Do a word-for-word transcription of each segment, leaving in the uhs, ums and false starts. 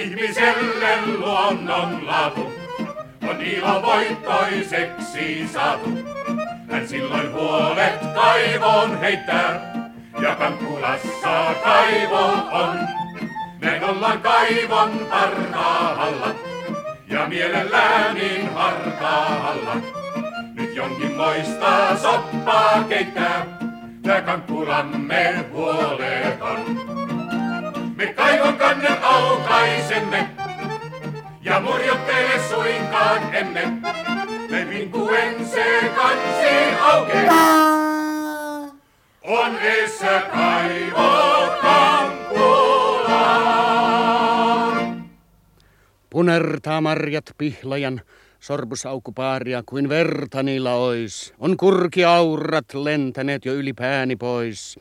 ihmiselle luonnonlaatu on ilavoittoiseksi saatu. Hän silloin huolet kaivoon heittää, ja Kankkulassa kaivo on. Näin ollaan kaivon parhaalla, ja mielellään niin hartaalla. Nyt jonkinmoista soppaa keittää, tää Kankkulamme huoleton. Me kaivon kannen aukaisemme, ja murjottele suinkaan emme. Me vinkuen se kansi aukeaa. On edessä kaivo Kankkulaan. Punertaa marjat pihlajan, sorbusaukupaaria kuin verta niillä ois. On kurkiaurat lentäneet jo yli pääni pois.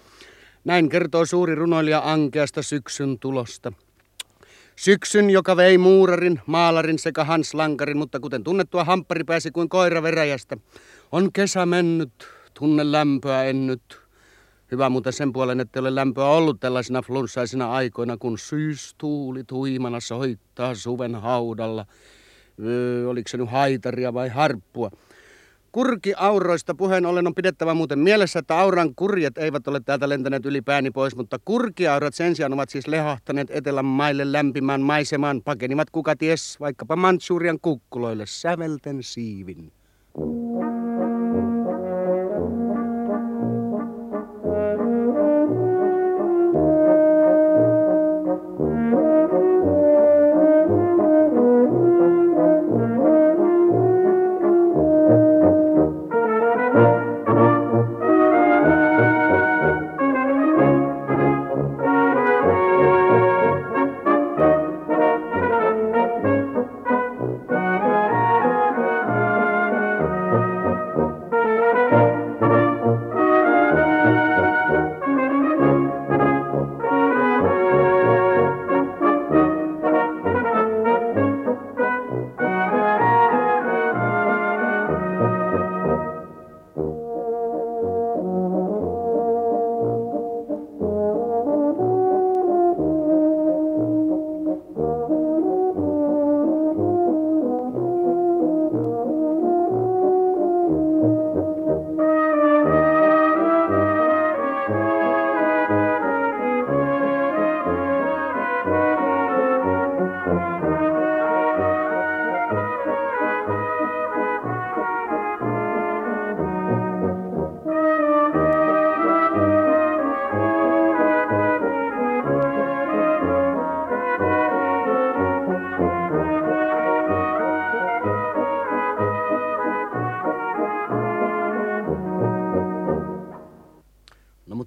Näin kertoo suuri runoilija Ankeasta syksyn tulosta. Syksyn, joka vei muurarin, maalarin sekä hanslankarin, mutta kuten tunnettua hamppari pääsi kuin koira veräjästä. On kesä mennyt, tunne lämpöä en nyt. Hyvä muuten sen puolen, ettei ole lämpöä ollut tällaisina flunssaisina aikoina, kun syystuuli tuimana soittaa suven haudalla. Öö, oliko se nyt haitaria vai harppua? Kurkiauroista puheen ollen on pidettävä muuten mielessä, että auran kurjet eivät ole täältä lentäneet yli pääni pois, mutta kurkiaurat sen sijaan ovat siis lehahtaneet etelän maille lämpimään maisemaan, pakenivat kuka ties vaikkapa Mantsurian kukkuloille sävelten siivin.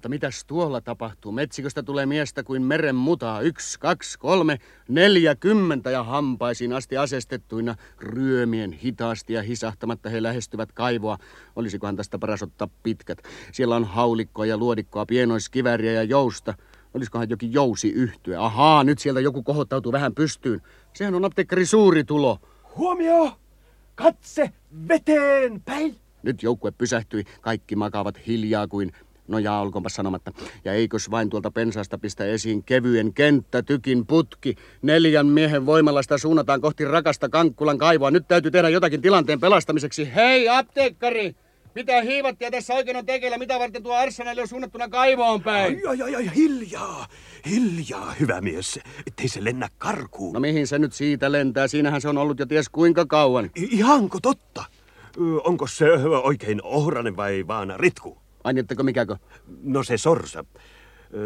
Mitäs tuolla tapahtuu? Metsiköstä tulee miestä kuin meren mutaa. Yksi, kaksi, kolme, neljäkymmentä ja hampaisiin asti asestettuina ryömien hitaasti ja hisahtamatta he lähestyvät kaivoa. Olisikohan tästä paras ottaa pitkät? Siellä on haulikkoa ja luodikkoa, pienoiskiväriä ja jousta. Olisikohan jokin jousi yhtye? Ahaa, nyt sieltä joku kohottautuu vähän pystyyn. Sehän on apteekkari suuri tulo. Huomio! Katse veteen päin! Nyt joukkue pysähtyi. Kaikki makaavat hiljaa kuin... No jaa, olkoonpa sanomatta. Ja eikös vain tuolta pensaasta pistä esiin kevyen kenttätykin putki. Neljän miehen voimalasta suunnataan kohti rakasta Kankkulan kaivoa. Nyt täytyy tehdä jotakin tilanteen pelastamiseksi. Hei, apteekkari! Mitä hiivattia tässä oikein on tekeillä? Mitä varten tuo arsenaali on suunnattuna kaivoon päin? Ai, ai, ai, hiljaa! Hiljaa, hyvä mies. Ettei se lennä karkuun. No mihin se nyt siitä lentää? Siinähän se on ollut jo ties kuinka kauan. I- ihanko totta? Onko se oikein ohranen vai vaan ritku? Ainiotteko mikäkö? No se sorsa.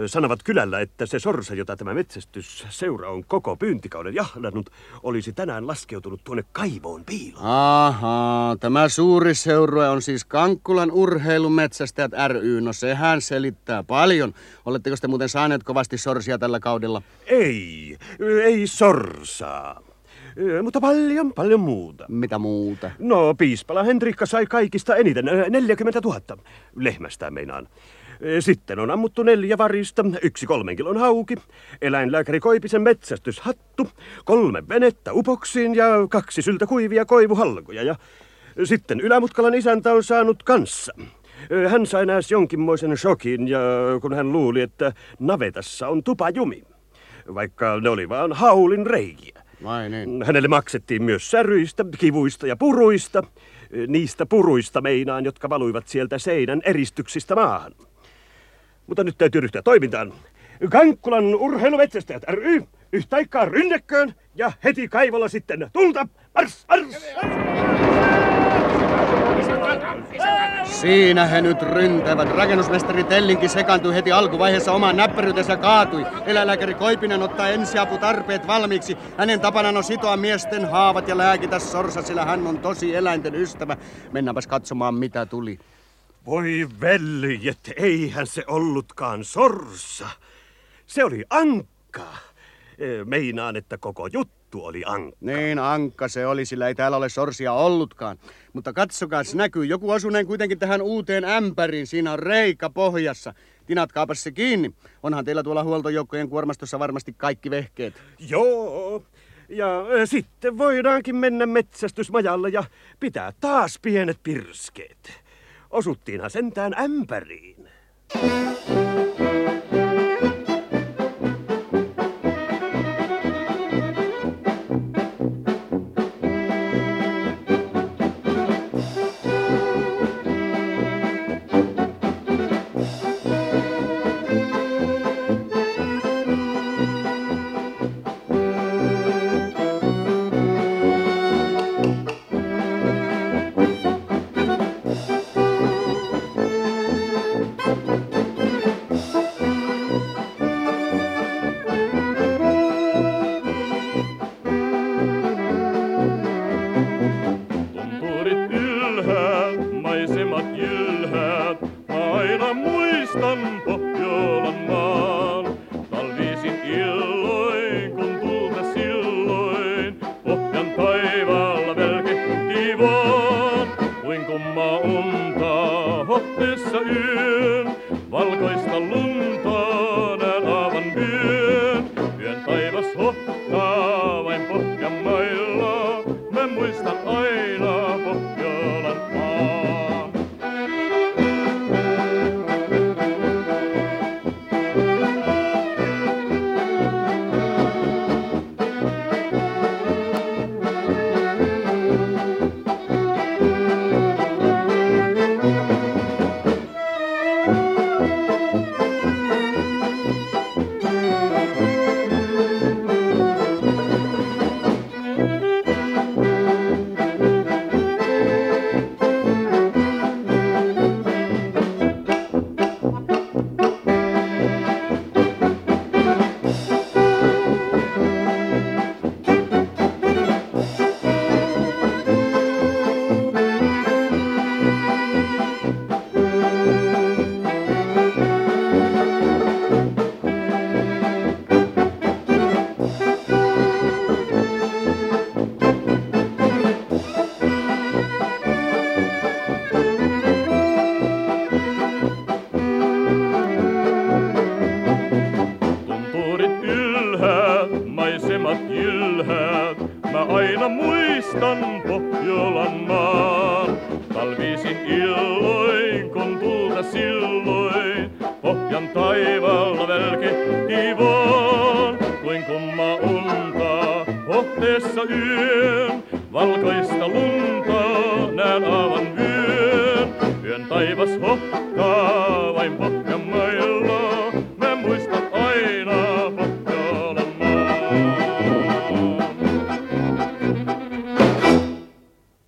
Sanovat kylällä, että se sorsa, jota tämä metsästysseura on koko pyyntikauden jahdannut, olisi tänään laskeutunut tuonne kaivoon piiloon. Ahaa, tämä suuri seurue on siis Kankkulan urheilumetsästäjät ry. No sehän selittää paljon. Oletteko te muuten saaneet kovasti sorsia tällä kaudella? Ei, ei sorsaa. Mutta paljon, paljon muuta. Mitä muuta? No, piispala Henrikka sai kaikista eniten, neljäkymmentätuhatta. Lehmästään meinaan. Sitten on ammuttu neljä varista, yksi kolmen kilon hauki, eläinlääkäri Koipisen metsästyshattu, kolme venettä upoksiin ja kaksi syltäkuivia koivuhalkoja. Ja sitten Ylämutkalan isäntä on saanut kanssa. Hän sai näes jonkinmoisen shokin, ja kun hän luuli, että navetassa on tupajumi. vaikka ne oli vaan haulin reikiä. Vai niin. Hänelle maksettiin myös säryistä, kivuista ja puruista. Niistä puruista meinaan, jotka valuivat sieltä seinän eristyksistä maahan. Mutta nyt täytyy ryhtyä toimintaan. Kankkulan urheilumetsästäjät ry, yhtäikkaa rynnäkköön ja heti kaivolla sitten tulta. Mars, mars! Siinä he nyt ryntävät. Rakennusmestari Tellinki sekaantui heti alkuvaiheessa omaan näppäryytensä ja kaatui. Eläinlääkäri Koipinen ottaa ensiaputarpeet valmiiksi. Hänen tapanaan on sitoa miesten haavat ja lääkitä sorsa, sillä hän on tosi eläinten ystävä. Mennäänpäs katsomaan, mitä tuli. Voi veljet, eihän se ollutkaan sorsa. Se oli ankka. Meinaan, että koko juttu. Tuo oli ankka. Niin, ankka se oli, sillä ei täällä ole sorsia ollutkaan. Mutta katsokaas, näkyy joku osuneen kuitenkin tähän uuteen ämpäriin. Siinä on reikä pohjassa. Tinatkaapas se kiinni. Onhan teillä tuolla huoltojoukkojen kuormastossa varmasti kaikki vehkeet. Joo. Ja äh, sitten voidaankin mennä metsästysmajalle ja pitää taas pienet pirskeet. Osuttiinhan sentään ämpäriin.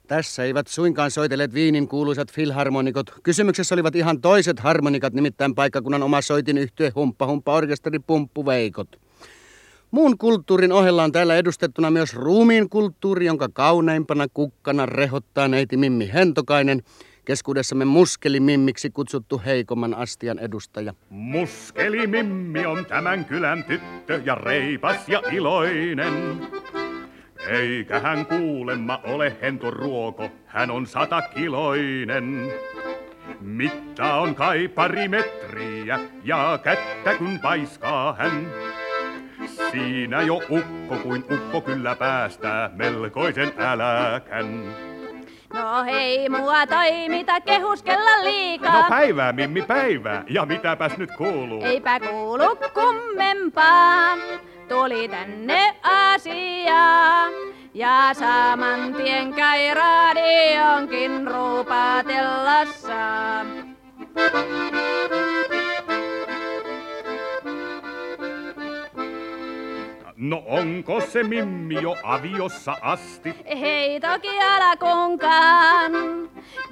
Tässä eivät suinkaan soitelleet Viinin kuuluisat filharmonikot. Kysymyksessä olivat ihan toiset harmonikat, nimittäin paikkakunnan oma soitinyhtye Humppa-Humppa-Orkestari-Pumppu-Veikot. Muun kulttuurin ohella on täällä edustettuna myös ruumiin kulttuuri, jonka kauneimpana kukkana rehottaa neiti Mimmi Hentokainen, keskuudessamme muskelimimmiksi kutsuttu heikomman astian edustaja. Muskelimimmi on tämän kylän tyttö ja reipas ja iloinen. Eikä hän kuulemma ole hento ruoko, hän on satakiloinen. Mitta on kai pari metriä ja kättä kun paiskaa hän. Siinä jo ukko kuin ukko kyllä päästää melkoisen äläkän. No hei mua toi mitä kehuskella liikaa. No päivää Mimmi päivää ja mitäpäs nyt kuuluu? Eipä kuulu kummempaa. tuli tänne asiaa. Ja saman tien käy radionkin ruupatellassa. No onko se Mimmi jo aviossa asti? Hei toki alakunkaan.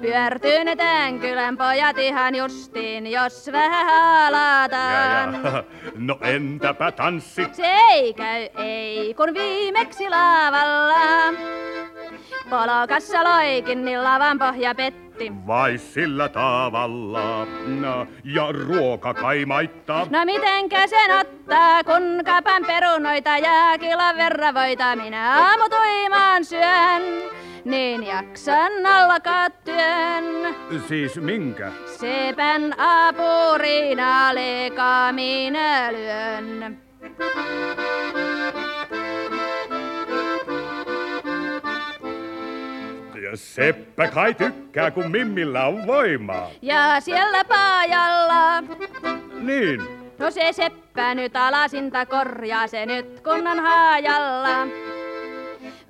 Pyörtynetään kylän pojat ihan justiin, jos vähän haalataan. Ja, ja. No entäpä tanssi? Se ei käy, ei, kun viimeksi laavalla. Polokassa loikin, niin lavan pohja petti. Vai sillä tavalla, ja ruoka kai maittaa. No mitenkä sen ottaa, kun kapan perunoita ja kilon verran voita minä aamutuimaan syön. Niin jaksan alkaa työn. Siis minkä? Sepän apurina liikaa minä lyön. Seppä kai tykkää, kun Mimmillä on voimaa. Ja siellä paajalla. Niin. No se seppä nyt alasinta korjaa se nyt, kun on haajalla.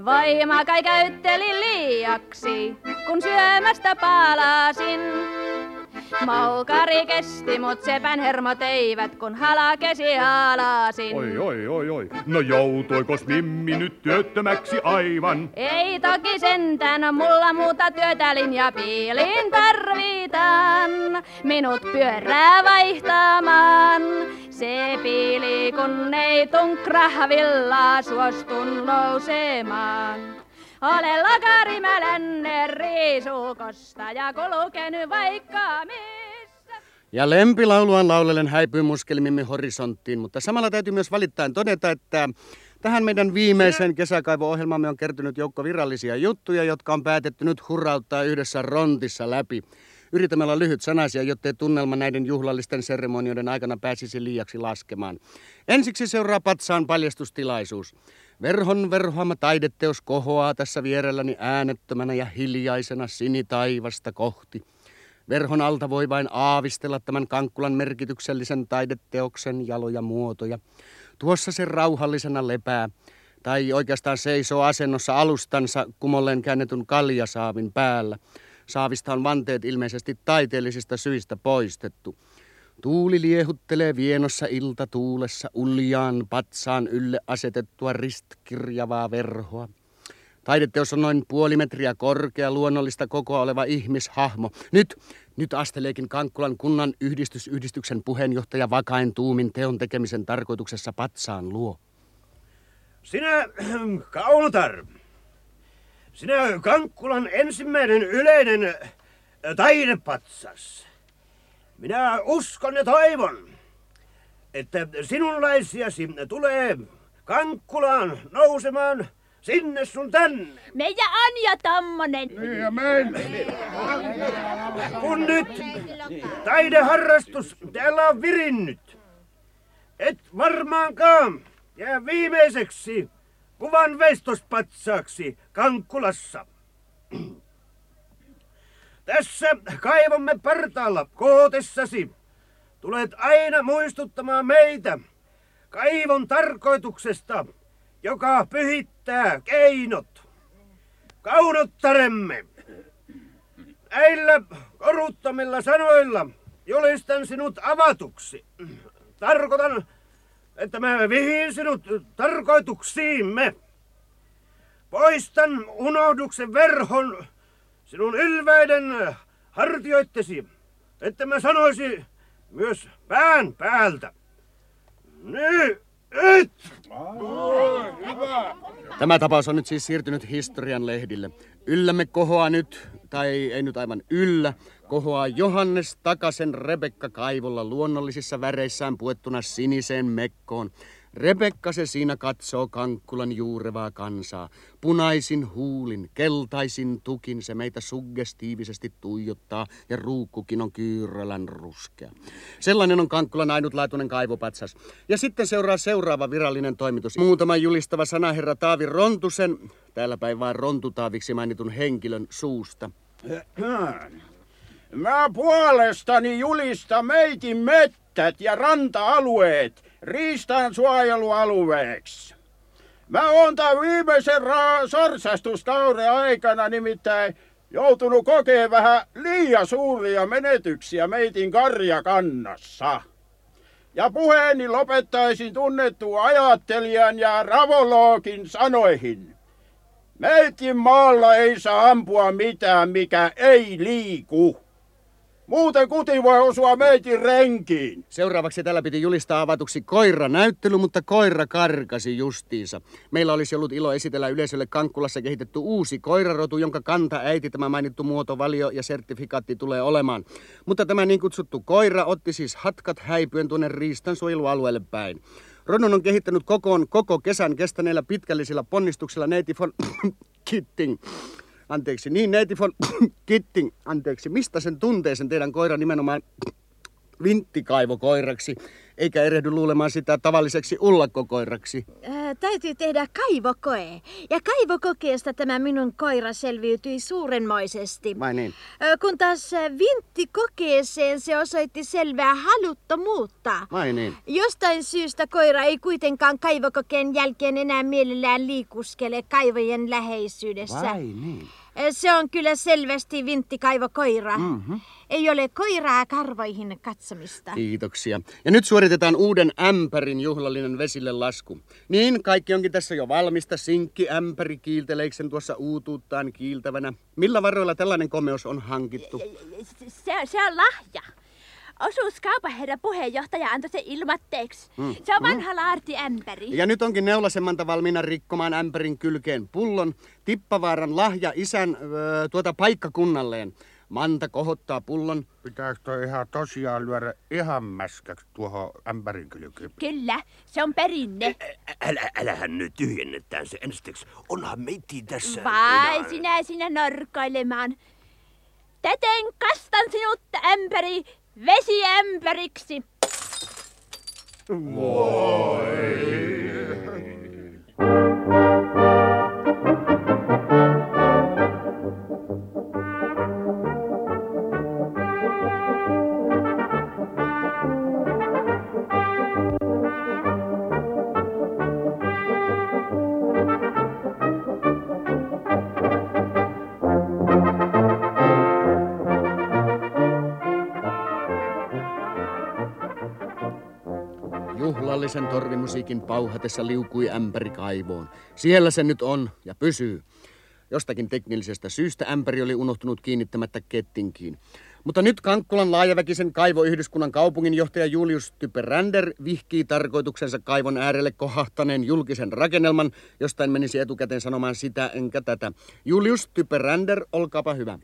Voimaa kai käyttelin liiaksi, kun syömästä palasin. Moukari kesti, mut sepän hermot eivät, kun halakesi halasin. Oi, oi, oi, oi. No joutuikos Mimmi nyt työttömäksi aivan? Ei toki sentään, mulla muuta työtä linja piilin tarvitaan. Minut pyörää vaihtamaan. Se piili, kun ei tunkrahvilla suostun nousemaan. Olen lakari, mä lännen riisukosta ja kulkeny vaikka missä. Ja lempilauluan laulellen häipyy muskelmimme horisonttiin, mutta samalla täytyy myös valittain todeta, että tähän meidän viimeiseen kesäkaivo-ohjelmamme on kertynyt joukko virallisia juttuja, jotka on päätetty nyt hurrauttaa yhdessä rontissa läpi. Yritämme olla lyhyt sanaisia, jottei tunnelma näiden juhlallisten seremonioiden aikana pääsisi liiaksi laskemaan. Ensiksi seuraa patsaan paljastustilaisuus. Verhon verhoama taideteos kohoaa tässä vierelläni äänettömänä ja hiljaisena sinitaivasta kohti. Verhon alta voi vain aavistella tämän Kankkulan merkityksellisen taideteoksen jaloja muotoja. Tuossa se rauhallisena lepää, tai oikeastaan seisoo asennossa alustansa kumolleen käännetyn kaljasaavin päällä. Saavista on vanteet ilmeisesti taiteellisista syistä poistettu. Tuuli liehuttelee vienossa iltatuulessa uljaan patsaan ylle asetettua ristkirjavaa verhoa. Taideteos on noin puoli metriä korkea, luonnollista kokoa oleva ihmishahmo. Nyt, nyt asteleekin Kankkulan kunnan yhdistysyhdistyksen puheenjohtaja vakain tuumin teon tekemisen tarkoituksessa patsaan luo. Sinä, Kaulutar, sinä Kankkulan ensimmäinen yleinen taidepatsas. Minä uskon ja toivon, että sinunlaisiasi tulee Kankkulaan nousemaan sinne sun tänne. Me ja Anja Tommonen. Niin ja mein. Kun nyt taideharrastus täällä on virinnyt, et varmaankaan jää viimeiseksi kuvan veistospatsaaksi Kankkulassa. Tässä kaivomme partaalla kootessasi tulet aina muistuttamaan meitä kaivon tarkoituksesta, joka pyhittää keinot. Kaunottaremme, äillä koruttamilla sanoilla julistan sinut avatuksi. Tarkoitan, että mä vihin sinut tarkoituksiimme. Poistan unohduksen verhon sinun ylväiden hartioittesi, että mä sanoisi myös pään päältä. Nyt! Nyt! Tämä tapaus on nyt siis siirtynyt historian lehdille. Yllämme kohoaa nyt, tai ei nyt aivan yllä, kohoaa Johannes Takasen Rebekka kaivolla luonnollisissa väreissään puettuna siniseen mekkoon. Rebekka se siinä katsoo Kankkulan juurevaa kansaa. Punaisin huulin, keltaisin tukin se meitä suggestiivisesti tuijottaa ja ruukkukin on kyyrälän ruskea. Sellainen on Kankkulan ainutlaatuinen kaivopatsas. Ja sitten seuraa seuraava virallinen toimitus. Muutama julistava sana herra Taavi Rontusen, täällä päin vaan Rontutaaviksi mainitun henkilön suusta. Mä puolestani julista meitin mettät ja ranta-alueet riistan suojelualueeksi. Mä oon tämän viimeisen ra- sorsastuskauden aikana nimittäin joutunut kokee vähän liian suuria menetyksiä meitin karjakannassa. Ja puheeni lopettaisin tunnettuun ajattelijan ja ravologin sanoihin. Meitin maalla ei saa ampua mitään, mikä ei liiku. Muuten kuti voi osua meitin renkiin. Seuraavaksi tällä piti julistaa avatuksi koiranäyttely, mutta koira karkasi justiinsa. Meillä olisi ollut ilo esitellä yleisölle Kankkulassa kehitetty uusi koirarotu, jonka kanta, äiti, tämä mainittu muoto, valio ja sertifikaatti tulee olemaan. Mutta tämä niin kutsuttu koira otti siis hatkat häipyen tuonne riistansuojelualueelle päin. Rodun on kehittänyt kokoon koko kesän kestäneillä pitkällisillä ponnistuksilla neiti von Kittin. Anteeksi, niin neiti von Kittin, anteeksi, mistä sen tuntee sen teidän koira nimenomaan vinttikaivokoiraksi, eikä erehdy luulemaan sitä tavalliseksi ullakkokoiraksi? Ää, täytyy tehdä kaivokoe. Ja kaivokokeesta tämä minun koira selviytyi suurenmoisesti. Vai niin? Ää, kun taas vinttikokeeseen se osoitti selvää haluttomuutta. Vai niin? Jostain syystä koira ei kuitenkaan kaivokokeen jälkeen enää mielellään liikuskele kaivojen läheisyydessä. Vai niin? Se on kyllä selvästi vinttikaivokoira. Mm-hmm. Ei ole koiraa karvoihin katsomista. Kiitoksia. Ja nyt suoritetaan uuden ämpärin juhlallinen vesille lasku. Niin, kaikki onkin tässä jo valmista. Sinkki ämpäri kiilteleiksen tuossa uutuuttaan kiiltävänä. Millä varoilla tällainen komeus on hankittu? Se, se on lahja. Osuuskaupan herra puheenjohtaja antoi se ilmatteeksi. Mm. Se on vanha mm. laartiämpäri. Ja nyt onkin Neulasen Manta valmiina rikkomaan ämpärin kylkeen pullon. Tippavaaran lahja isän öö, tuota paikkakunnalleen. Manta kohottaa pullon. Pitääkö toi ihan tosiaan lyödä ihan mäskäksi tuohon ämpärin kylkeen? Kyllä, se on perinne. Ä- älä, älähän nyt tyhjennetään se ensiksi. Onhan meitä tässä. Vai enää... sinä sinä norkoilemaan. Täten kastan sinut ämpäri vesiämpäriksi. Moi! Juhlallisen torvimusiikin pauhatessa liukui ämpäri kaivoon. Siellä se nyt on ja pysyy. Jostakin teknillisestä syystä ämpäri oli unohtunut kiinnittämättä kettinkiin. Mutta nyt Kankkulan laajaväkisen kaivoyhdyskunnan kaupunginjohtaja Julius Typeränder vihkii tarkoituksensa kaivon äärelle kohahtaneen julkisen rakennelman, josta en menisi etukäteen sanomaan sitä enkä tätä. Julius Typeränder, olkaapa hyvä.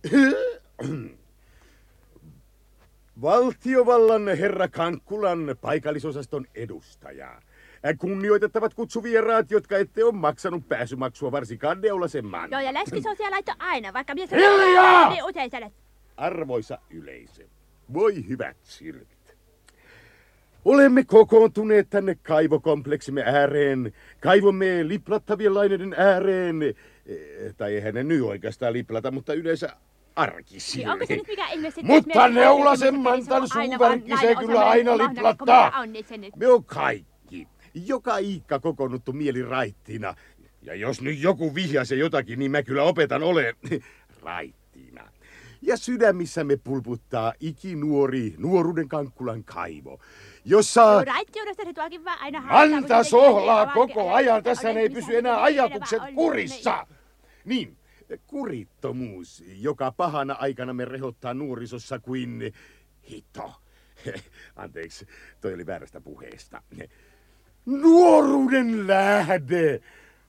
Valtiovallan herra Kankkulan paikallisosaston edustaja. Kunnioitettavat kutsuvieraat, jotka ette ole maksanut pääsymaksua varsinkaan Neulasen Mantaa. Joo, ja läskisosia laitto aina, vaikka mies... Hiljaa! Niin usein sanet. Arvoisa yleisö, voi hyvät sirvit. Olemme kokoontuneet tänne kaivokompleksimme ääreen, kaivomme liplattavien laineiden ääreen, tai eihän ne nyt oikeastaan liplata, mutta yleensä... arkisia. Onko se nyt mikä ihme sitten? Mutta Neulasen Mantan suuverkkiseen kyllä aina liplattaa. Me on kaikki, joka iikka kokoonnuttu mieliraittina. Ja jos nyt joku vihjasi jotakin, niin mä kyllä opetan ole raittina. Ja sydämissämme pulputtaa ikinuori nuoruuden Kankkulan kaivo, jossa... Manta sohlaa koko ajan. Tässä ei pysy enää ajatukset kurissa. Niin. Kurittomuus, joka pahana aikana me rehottaa nuorisossa kuin hito. Anteeksi, toi oli väärästä puheesta. Nuoruuden lähde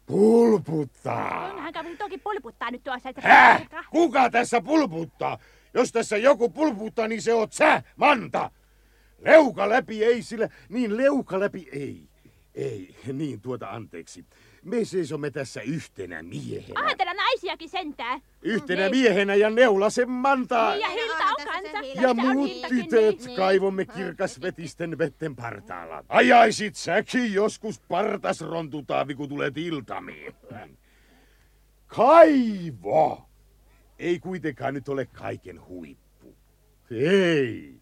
pulputtaa. Onhan kaupungin toki pulputtaa nyt tuossa. Että... Häh? Kuka tässä pulputtaa? Jos tässä joku pulputtaa, niin se oot sä, Manta. Leuka läpi ei sillä, niin leuka läpi ei. Ei, niin tuota anteeksi. Me seisomme tässä yhtenä miehenä. Aatella naisiakin sentään. Yhtenä miehenä ja Neulasen Mantaa. Ja Hilta on kanssa. Ja muut tytöt kaivomme kirkasvetisten vetten partaalla. Ajaisit säkin joskus partas rontutaavi, kun tulet iltamiin. Kaivo ei kuitenkaan nyt ole kaiken huippu. Ei.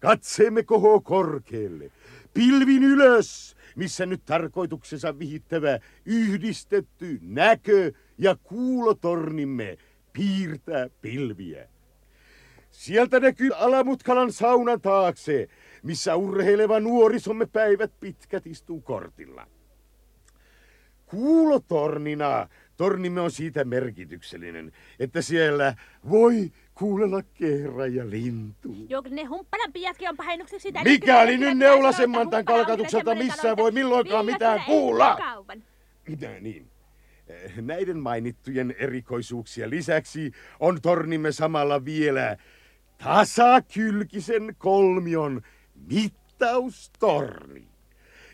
Katseemme kohoo korkealle. Pilvin ylös, missä nyt tarkoituksensa vihittävä yhdistetty näkö- ja kuulotornimme piirtää pilviä. Sieltä näkyy Alamutkalan saunan taakse, missä urheileva nuorisomme päivät pitkät istuu kortilla. Kuulotornina tornimme on siitä merkityksellinen, että siellä voi kuulella kehra ja lintu. Joo, ne humppalan piätkin on pahennukseksi sitä. Mikäli nyt Neulasen Mantan kalkatukselta missään voi milloinkaan mitään kuulla. Mitä niin? Näiden mainittujen erikoisuuksien lisäksi on tornimme samalla vielä tasakylkisen kolmion mittaustorni,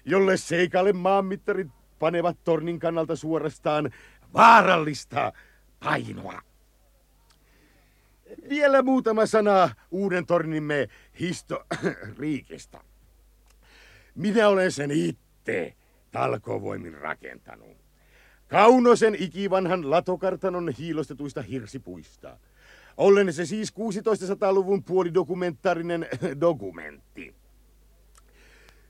jolle seikalle maanmittarit panevat tornin kannalta suorastaan vaarallista painoa. Vielä muutama sana uuden tornimme historiikista. Minä olen sen itse talkovoimin rakentanut. Kaunosen ikivanhan latokartanon hiilostetuista hirsipuista. Ollen se siis kuusitoistasataluvun puolidokumentaarinen dokumentti.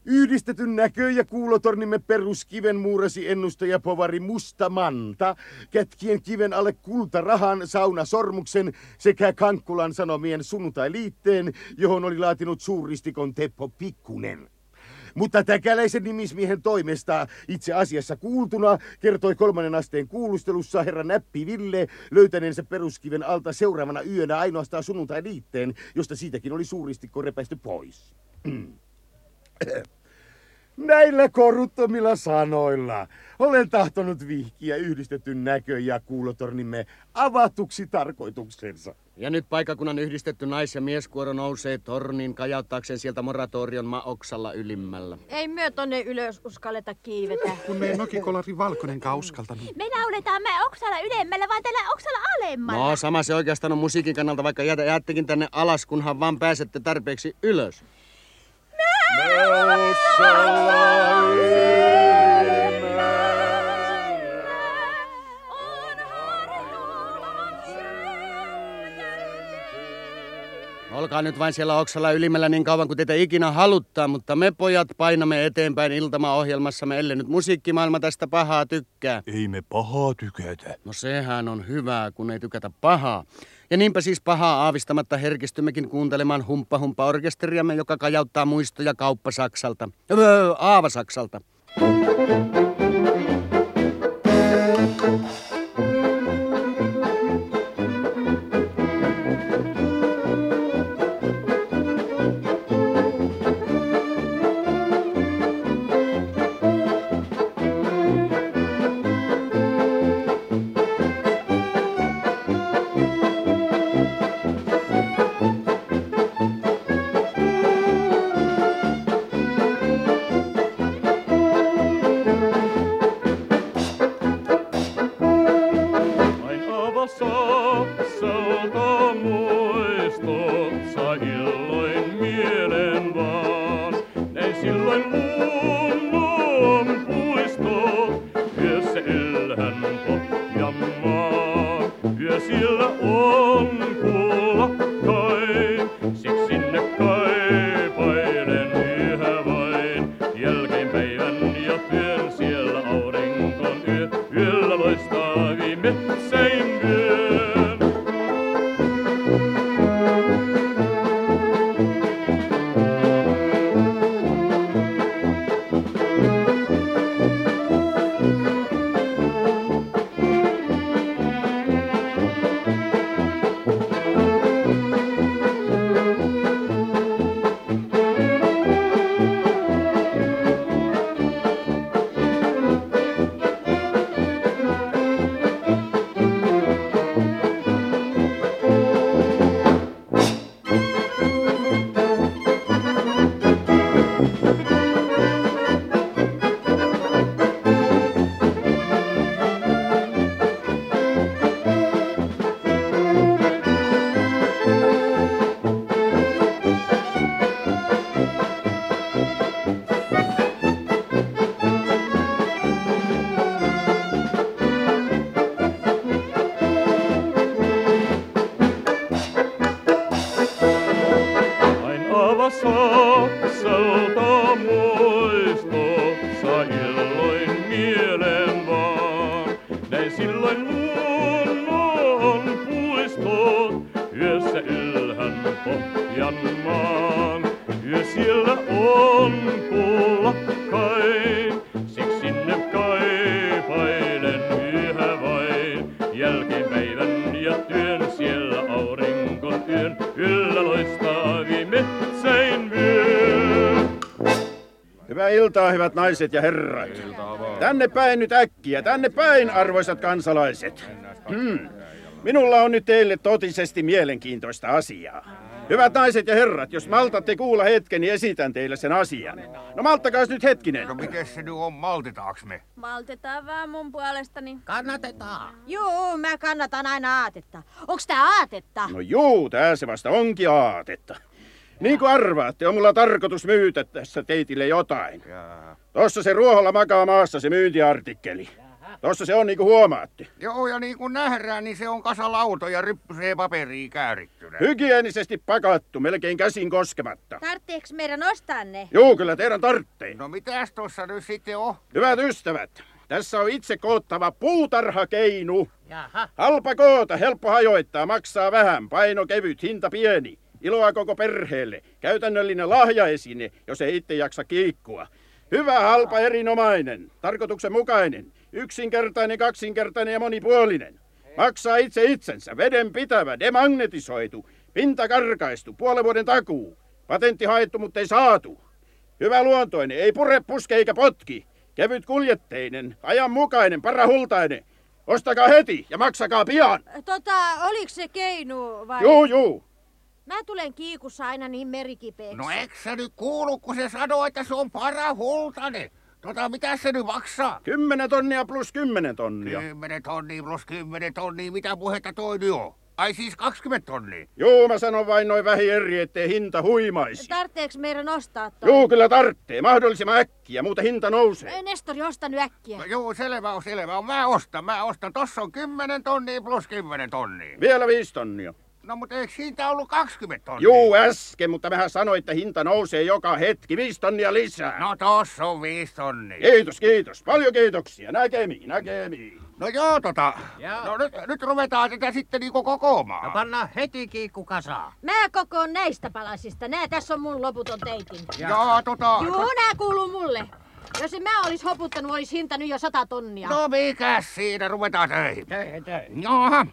Yhdistetyn näkö- ja kuulotornimme peruskiven muurasi ennustaja povari Musta Manta, kätkien kiven alle kultarahan, saunasormuksen sekä Kankkulan Sanomien sunnuntailiitteen, johon oli laatinut suurristikon Teppo Pikkunen. Mutta täkäläisen nimismiehen toimesta itse asiassa kuultuna kertoi kolmannen asteen kuulustelussa herra Näppi Ville löytäneensä peruskiven alta seuraavana yönä ainoastaan sunnuntailiitteen, josta siitäkin oli suurristikko repäisty pois. Näillä koruttomilla sanoilla olen tahtonut vihkiä yhdistetyn näkö- ja kuulotornimme avatuksi tarkoituksensa. Ja nyt paikakunnan yhdistetty nais- ja mieskuoro nousee torniin kajauttaakseen sieltä moratorion maoksalla ylimmällä. Ei myö tonne ylös uskalleta kiivetä. Kun me nokikolari Valkonenkaan uskaltanut. Me nauletaan mä oksalla ylemmällä, vaan täällä oksalla alemmalla. No sama se oikeastaan on musiikin kannalta, vaikka jäättekin tänne alas, kunhan vaan pääsette tarpeeksi ylös. Olkaa nyt vain siellä oksalla ylimmällä niin kauan kuin teitä ikinä haluttaa, mutta me pojat painamme eteenpäin iltamaohjelmassamme, ellei nyt musiikkimaailma tästä pahaa tykkää. Ei me pahaa tykätä. No sehän on hyvää, kun ei tykätä pahaa. Ja niinpä siis pahaa aavistamatta herkistymmekin kuuntelemaan Humppa-Humppa-Orkesteriamme, joka kajauttaa muistoja kauppasaksalta. Öö, aavasaksalta. iltaa, hyvät naiset ja herrat. Tänne päin nyt äkkiä, tänne päin, arvoisat kansalaiset. Hmm. Minulla on nyt teille totisesti mielenkiintoista asiaa. Hyvät naiset ja herrat, jos maltatte kuulla hetken, niin esitän teille sen asian. No malttakaas nyt hetkinen. No miten se nyt on, maltetaaks me? Maltetaan vaan mun puolestani. Kannatetaan. Juu, mä kannatan aina aatetta. Onks tää aatetta? No juu, tää se vasta onkin aatetta. Niin kuin arvaatte, on mulla tarkoitus myytä tässä teitille jotain. Jaa. Tossa se ruoholla makaa maassa se myyntiartikkeli. Tossa se on niinku huomaatte. Joo, ja niinku nähdään, niin se on kasa lautoja ryppyseen paperiin käärittynä. Hygienisesti pakattu, melkein käsin koskematta. Tartteeks meidän ostaa ne? Juu, kyllä teidän tarttee. No mitäs tossa nyt sitten on? Hyvät ystävät, tässä on itse koottava puutarhakeinu. Jaha. Halpa koota, helppo hajoittaa, maksaa vähän, paino kevyt, hinta pieni. Iloa koko perheelle, käytännöllinen lahjaesine, jos ei itse jaksa kiikkua. Hyvä, halpa, erinomainen, tarkoituksenmukainen, yksinkertainen, kaksinkertainen ja monipuolinen. Maksaa itse itsensä, vedenpitävä, demagnetisoitu, pinta karkaistu, puolen vuoden takuu. Patentti haettu, mutta ei saatu. Hyvä luontoinen, ei pure, puske eikä potki. Kevyt kuljetteinen, ajanmukainen, parahultainen. Ostakaa heti ja maksakaa pian. Tota, oliks se keinu vai? Juu, juu. Mä tulen kiikussa aina niin merikipeeksi. No eks sä nyt kuulu, kun se sanoo, että se on parahultainen. Tota, mitä se nyt maksaa? Kymmenen tonnia plus kymmenen tonnia. Kymmenen tonnia plus kymmenen tonnia, mitä puhetta toi nyt on? Ai siis kaksikymmentä tonnia? Juu, mä sanon vain noin vähin eri, ettei hinta huimaisi. Tartteeks meidän ostaa toi? Juu, kyllä tarttee. Mahdollisimman äkkiä, muuten hinta nousee. Nestori, osta nyt äkkiä. No juu, selvä on, selvä on. Mä ostan, mä ostan. Tossa on kymmenen tonnia plus kymmenen tonnia. Vielä viisi tonnia. No, mutta eikö siitä ollut kaksikymmentä tonnia? Juu, äsken, mutta mehän sanoit, että hinta nousee joka hetki. Viisi tonnia lisää. No, tossa on viisi tonnia. Kiitos, kiitos. Paljon kiitoksia. Näkemiin, näkemiin. No joo, tota. Joo. No nyt, nyt ruvetaan tätä sitten niinku kokoamaan. No panna heti kiikku kasaan. Mä kokoon näistä palasista. Nää tässä on mun loputon teitin. Joo, joo tota. Juu, to... nää kuuluu mulle. Jos en mä olis hoputtanut, olis hinta nyt jo sata tonnia. No mikäs siinä, ruvetaan töihin. Töihin, töihin. Joohan.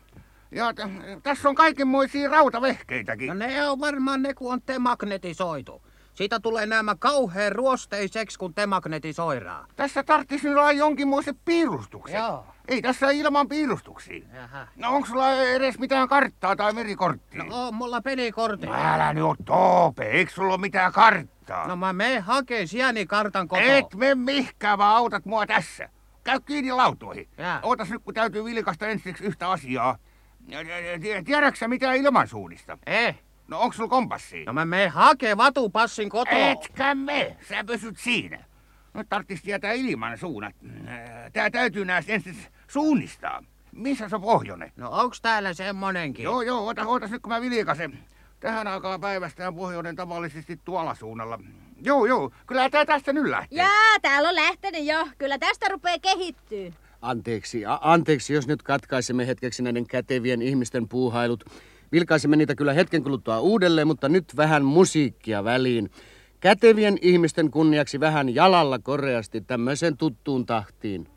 Ja t- tässä on kaikenmoisia rautavehkeitäkin. No ne on varmaan ne, kun on demagnetisoitu. Siitä tulee nämä kauhean ruosteiseksi, kun demagnetisoidaan. Tässä tarvitsisi olla jonkinmoiset piirustukset. Joo. Ei tässä ilman piirustuksia. Jaha. No onko sulla edes mitään karttaa tai merikorttia? No on mulla pelikortti. No älä nyt oo toope, eikö sulla ole mitään karttaa? No mä menen hakeen sieni kartan kotoa. Et me mihkään, vaan autat mua tässä. Käy kiinni lautoihin. Jaa. Ootas nyt, kun täytyy vilkaista ensiksi yhtä asiaa. Tiedätkö sä mitään ilmansuunnista? Eh. No onks sulla kompassia? No mä menen hakee vatupassin kotoa. Etkä me, sä pysyt siinä. Nyt tarttis tietää ilmansuunnat. Tää täytyy näistä ensin suunnistaa. Missä se on pohjoinen? No onks täällä semmonenkin? Joo joo, ota, ootas nyt kun mä vilikasen. Tähän aikaan päivästään pohjoinen tavallisesti tuolla suunnalla. Joo joo, kyllä tää tästä nyt lähtee. Jaa, täällä on lähtenyt jo. Kyllä tästä rupee kehittyy. Anteeksi, a- anteeksi, jos nyt katkaisemme hetkeksi näiden kätevien ihmisten puuhailut. Vilkaisemme niitä kyllä hetken kuluttua uudelleen, mutta nyt vähän musiikkia väliin. Kätevien ihmisten kunniaksi vähän jalalla koreasti tämmöiseen tuttuun tahtiin.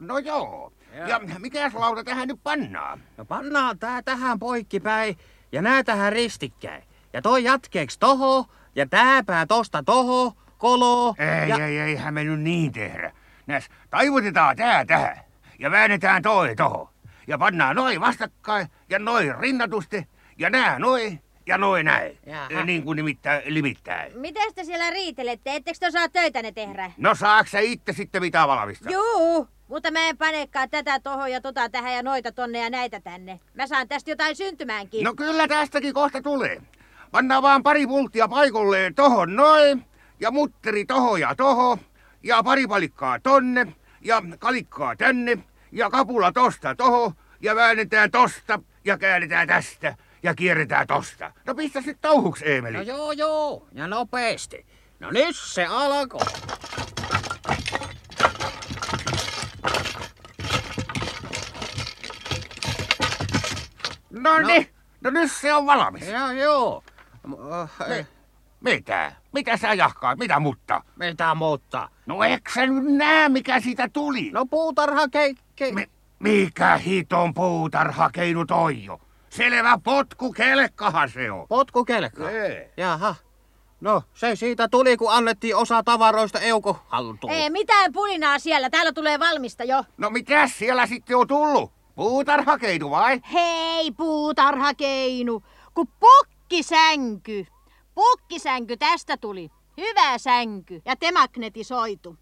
No joo. Ja, ja mikäs lauta tähän nyt pannaan? No pannaan tää tähän poikkipäin ja nää tähän ristikkäin. Ja toi jatkeeks toho ja tääpää tosta toho, koloo. Ei, ja... ei, eihän me nyt niin tehdä. Näs taivutetaan tää tähän ja väännetään toi toho. Ja pannaan noi vastakkain ja noi rinnatusti ja nää noi ja noi näin. Jaha. Niin kuin nimittäin limittäin. Mites te siellä riitelette? Etteikö te osaa töitänne tehdä? No saaks sä itte sitten mitään valmista? Juu. Mutta mä en panekaan tätä tohon ja tota tähän ja noita tonne ja näitä tänne. Mä saan tästä jotain syntymäänkin. No kyllä tästäkin kohta tulee. Pannaan vaan pari pulttia paikolleen tohon noin. Ja mutteri tohon ja tohon. Ja pari palikkaa tonne. Ja kalikkaa tänne. Ja kapula tosta tohon. Ja väännetään tosta. Ja käännetään tästä. Ja kierretään tosta. No pistä nyt touhuks, Eemeli. No joo joo. Ja nopeesti. No nyt se alkoi. No, no niin, no nyt se on valmis. Joo, joo. Me, mitä? Mitä sä jahkaat? Mitä mutta? Mitä mutta? No eikö sä nyt näe, mikä siitä tuli? No puutarhakeikki. Mi- mikä hiton puutarhakeinu toi jo? Selvä potkukelkkahan se on. Potkukelkka? Ei. Jaha. No, se siitä tuli, kun annettiin osa tavaroista Euko haltuun. Ei mitään pulinaa siellä, täällä tulee valmista jo. No mitäs siellä sitten on tullut? Puutarhakeinu vai? Hei puutarhakeinu, kun pukkisänky. Pukkisänky tästä tuli. Hyvä sänky ja te magnetisoitu.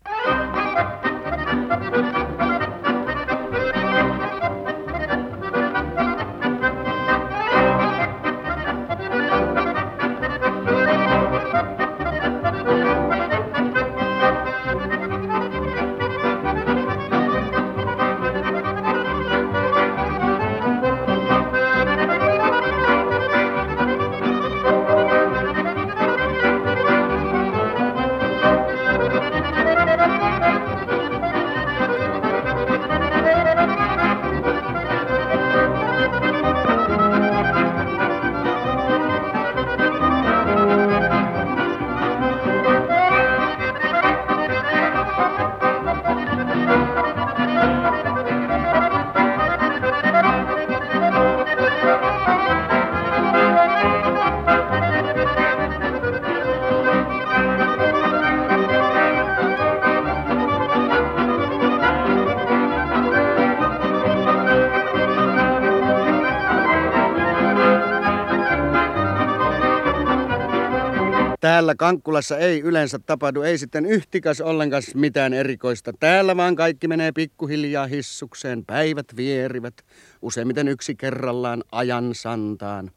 Täällä Kankkulassa ei yleensä tapahdu, ei sitten yhtikäs ollenkaan mitään erikoista. Täällä vaan kaikki menee pikkuhiljaa hissukseen, päivät vierivät, useimmiten yksi kerrallaan ajan santaan.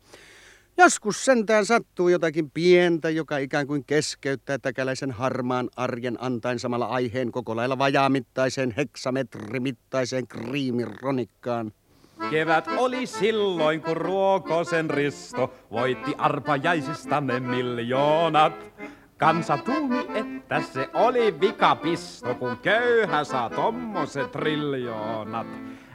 Joskus sentään sattuu jotakin pientä, joka ikään kuin keskeyttää täkäläisen harmaan arjen antain samalla aiheen koko lailla vajaamittaiseen heksametrimittaiseen kriimironikkaan. Kevät oli silloin, kun Ruokosen Risto voitti arpajaisistanne miljoonat. Kansa tuumi, että se oli vikapisto, kun köyhä saa tommoset triljoonat.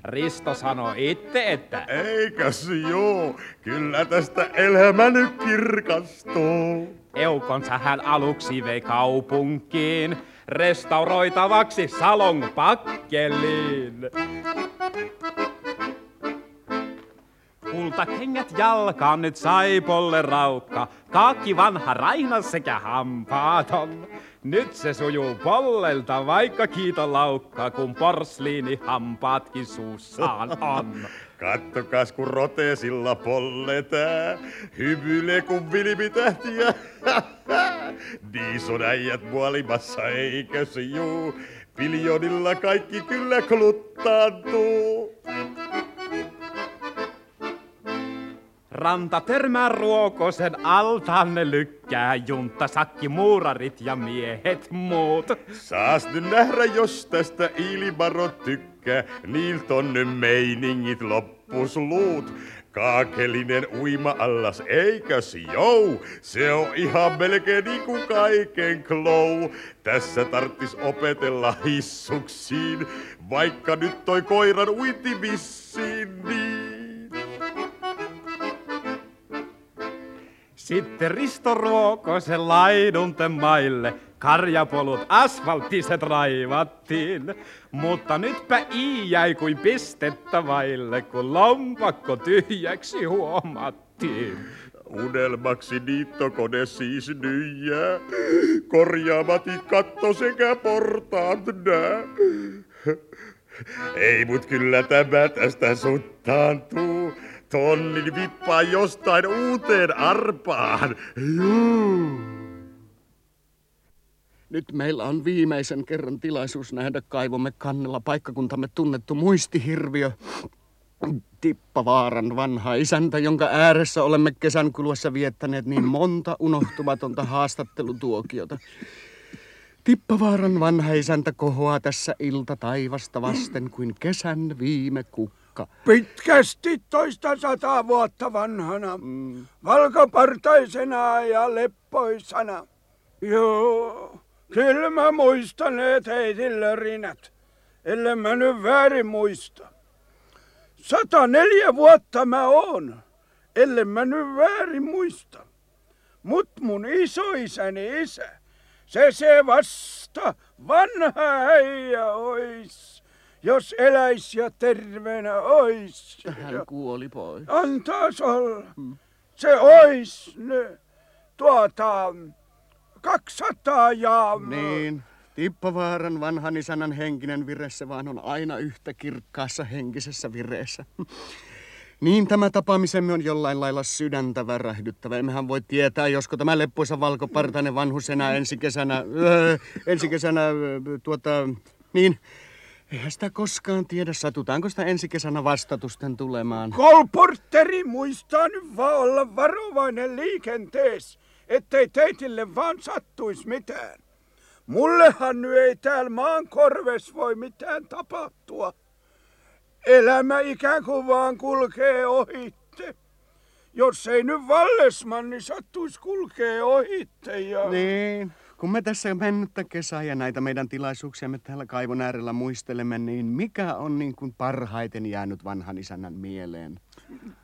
Risto sanoi itse, että eikäs joo, kyllä tästä elämä nyt kirkastuu. Eukonsa hän aluksi vei kaupunkiin, restauroitavaksi Salon pakkeliin. Kultakengät jalkaan nyt Saipolle raukka, kaakki vanha raihna sekä hampaaton. Nyt se sujuu pollelta vaikka kiitolaukka, kun porsliini hampaatkin suussaan on. Kattokas kun roteesilla polletää, hymyilee kun vilpitähtiä. Diison äijät muolimassa eikös juu, biljonilla kaikki kyllä kluttaantuu. Ranta törmää Ruokosen, altaan ne lykkää, juntta, sakki, muurarit ja miehet muut. Saas nyt nähdä, jos tästä ilmaro tykkää, niilt on nyt meiningit loppusluut. Kaakelinen uima-allas, eikös jou, se on ihan melkein niinku kaiken klou. Tässä tarttis opetella hissuksiin, vaikka nyt toi koiran uinti vissiin niin. Sitten Risto Ruokosen laidunten maille, karjapolut asfalttiset raivattiin. Mutta nytpä ii jäi kuin pistettä vaille, kun lompakko tyhjäksi huomattiin. Unelmaksi niittokone siis nyjää, korjaamatin katto sekä portaat nää. Ei mut kyllä tämä tästä suttaantuu. Tonnin vippaa jostain uuteen arpaan. Juu. Nyt meillä on viimeisen kerran tilaisuus nähdä kaivomme kannella paikkakuntamme tunnettu muistihirviö. Tippavaaran vanha isäntä, jonka ääressä olemme kesän kuluessa viettäneet niin monta unohtumatonta haastattelutuokiota. Tippavaaran vanha isäntä kohoaa tässä ilta taivasta vasten kuin kesän viime kukka. Pitkästi toista sataa vuotta vanhana, mm. valkopartaisena ja leppoisana. Joo, kyllä mä muistan ne heitin lörinät, ellei mä nyt väärin muista. sata neljä vuotta mä oon. ellen mä nyt väärin muista. Mut mun isoisäni isä, se se vasta vanha äijä ois, jos eläis ja terveenä ois. Hän kuoli pois. Antaas olla. Hmm. Se ois ne, tuota, kaksisataa ja... Niin. Tippavaaran vanhan isännän henkinen vire, se vaan on aina yhtä kirkkaassa henkisessä vireessä. Niin tämä tapaamisemme on jollain lailla sydäntä värähdyttävä. Emmehän voi tietää, josko tämä leppoisa valkopartainen vanhus enää ensi kesänä... Öö, ensi kesänä... Öö, tuota... Niin... Eihän sitä koskaan tiedä, satutaanko sitä ensi kesänä vastatusten tulemaan. Kolportteri muistaa nyt vaan olla varovainen liikenteessä, ettei teitille vaan sattuisi mitään. Mullehan nyt ei täällä maan korves voi mitään tapahtua. Elämä ikään kuin vaan kulkee ohitte. Jos ei nyt vallesmanni niin sattuisi kulkee ohitte ja... Niin. Kun me tässä mennyttä kesää ja näitä meidän tilaisuuksiamme täällä kaivon äärellä muistelemme, niin mikä on niin kuin parhaiten jäänyt vanhan isännän mieleen?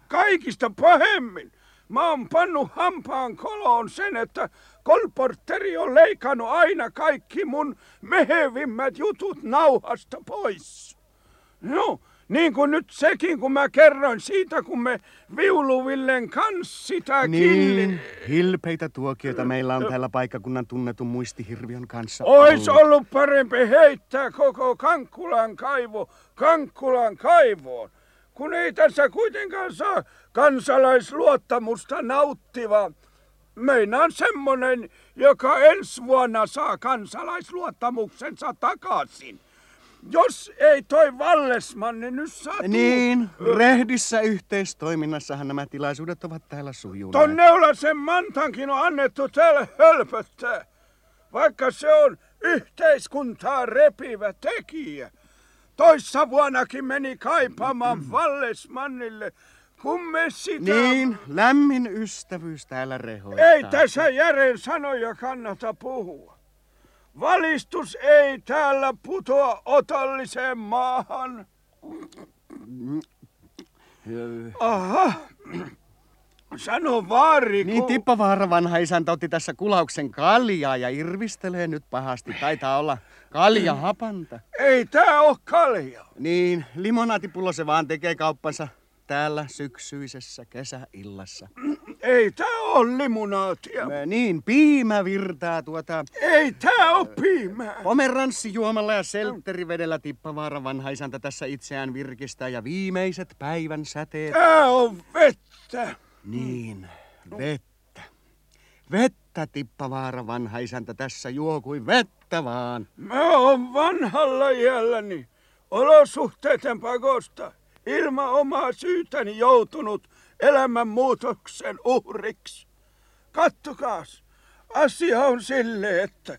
Kaikista pahemmin. Mä oon pannut hampaan koloon sen, että kolportteri on leikannut aina kaikki mun mehevimmät jutut nauhasta pois. No, niin kuin nyt sekin, kun mä kerroin siitä, kun me Viuluvillen kanssa sitä niin, killin... hilpeitä tuokioita meillä on täällä paikkakunnan tunnetun muistihirviön kanssa. Ois ollut. ollut parempi heittää koko Kankkulan kaivo Kankkulan kaivoon, kun ei tässä kuitenkaan saa kansalaisluottamusta nauttiva. Meinaan semmonen, joka ensi vuonna saa kansalaisluottamuksensa takaisin. Jos ei toi vallesmanni nyt satu... Niin, rehdissä yhteistoiminnassahan nämä tilaisuudet ovat täällä sujuneet. Ton Neulasen Mantankin on annettu täällä hölpöttää, vaikka se on yhteiskuntaa repivä tekijä. Toissa vuonnakin meni kaipaamaan vallesmannille, kun me sitä... Niin, lämmin ystävyys täällä rehoittaa. Ei tässä järjen sanoja kannata puhua. Valistus ei täällä putoa otolliseen maahan. Aha, sano vaari. Kun... Niin Tippavaara vanha isäntä otti tässä kulauksen kaljaa ja irvistelee nyt pahasti. Taitaa olla kaljahapanta. Ei tää oo kalja. Niin, limonaatipullo se vaan tekee kauppansa täällä syksyisessä kesäillassa. Ei tää on limonaatia. Mä niin, piimä virtaa tuota... Ei tää on piimää. Pomeranssijuomalla ja selterivedellä Tippavaara vanha isäntä tässä itseään virkistää ja viimeiset päivän säteet... Tää on vettä. Niin, vettä. Vettä Tippavaara vanha isäntä tässä juo kuin vettä vaan. Mä oon vanhalla iälläni olosuhteiden pakosta ilman omaa syytäni joutunut elämänmuutoksen uhriksi. Kattokaas, asia on sille, että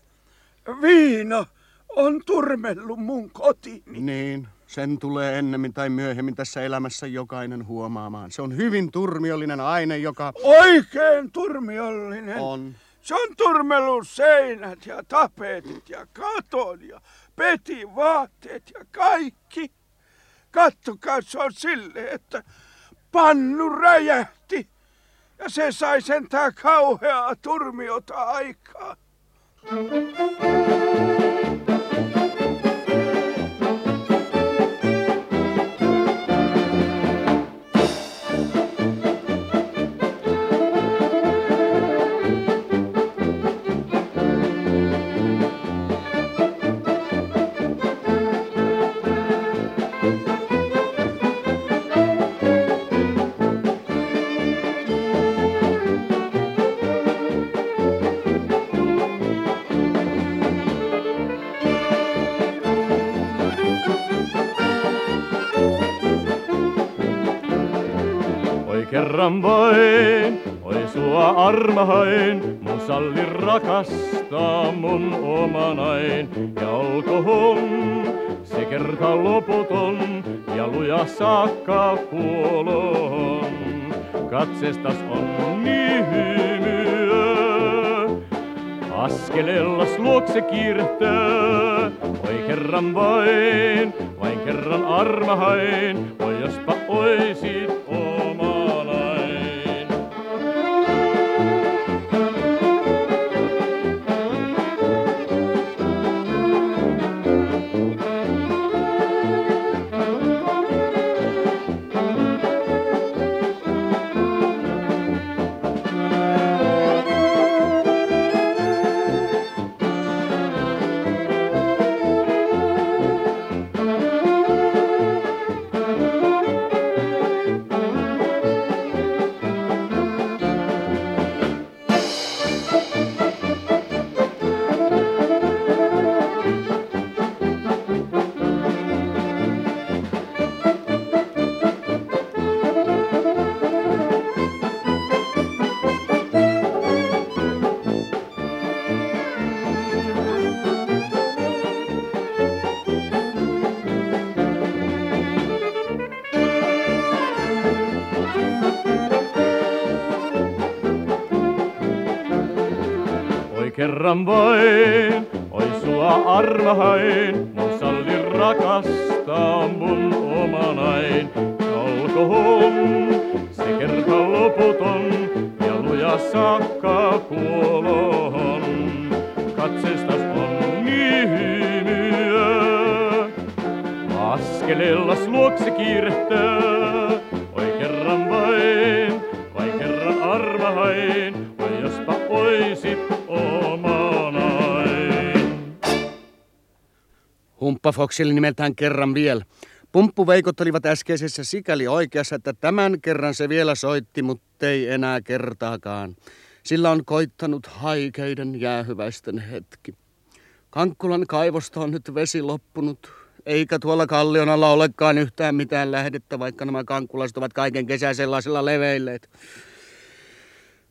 viina on turmellut mun kotini. Niin, sen tulee ennemmin tai myöhemmin tässä elämässä jokainen huomaamaan. Se on hyvin turmiollinen aine, joka... Oikein turmiollinen. On. Se on turmellut seinät ja tapetit ja katon ja peti vaatteet ja kaikki. Kattokaas, se on sille, että... Pannu räjähti ja se sai sentään kauheaa turmiota aikaa. Kerran vain, oi sua armahain, mun salli rakastaa mun omanain. Ja olkohon se kerta loputon ja luja saakka kuolon. Katsestas on niin hymyä, askelellas luokse kiirtää. Oi kerran vain, vain kerran armahain, oi jospa oisit oma. Bye. kerran vain, oi sua arvahain, mun sallin rakastaa mun omanain. Alkohon, se kerta loputon, ja luja saakka kuolohon. Katsestas onni hymyä, askelellas luokse kiirehtää. Oi kerran vain, vai kerran arvahain, vai jospa oisit omanain. Humppafokseli nimeltään kerran vielä. Pumppu-veikot olivat äskeisessä sikäli oikeassa, että tämän kerran se vielä soitti, mutta ei enää kertaakaan. Sillä on koittanut haikeiden jäähyväisten hetki. Kankkulan kaivosta on nyt vesi loppunut, eikä tuolla kallion alla olekaan yhtään mitään lähdettä, vaikka nämä kankkulaiset ovat kaiken kesän sellaisella leveilleet.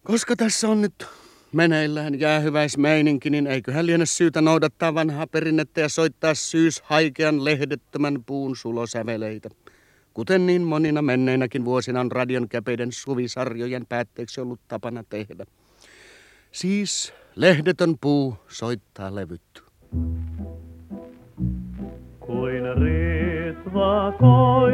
Koska tässä on nyt meneillään jäähyväismeininki, niin eiköhän liene syytä noudattaa vanhaa perinnettä ja soittaa syyshaikean lehdettömän puun sulosäveleitä. Kuten niin monina menneinäkin vuosina on radion käpeiden suvisarjojen päätteeksi ollut tapana tehdä. Siis lehdetön puu soittaa levyt. Kuin ritva koivorantain,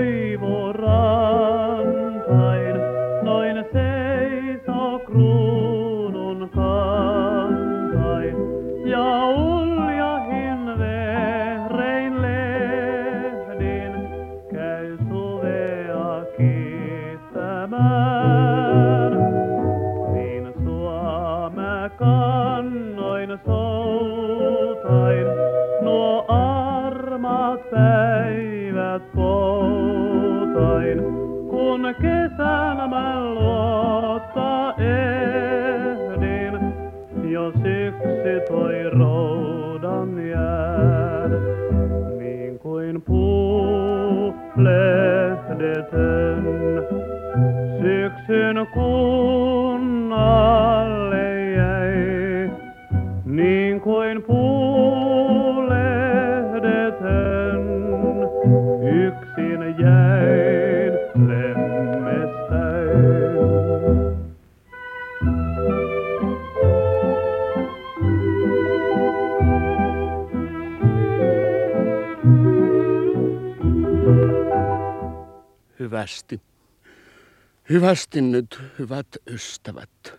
noin seiso kruunun kantain, ja uljahin vehrein lehdin käy suvea kiittämään. Niin sua mä kannoin soutain, nuo päivät poutain, kun kesän mä luotta ehdin, jo syksy toi roudan jään, niin kuin puu lehdetön, syksyn kunnalle jäi, niin kuin puu lehdetön. Hyvästi. Hyvästi nyt, hyvät ystävät.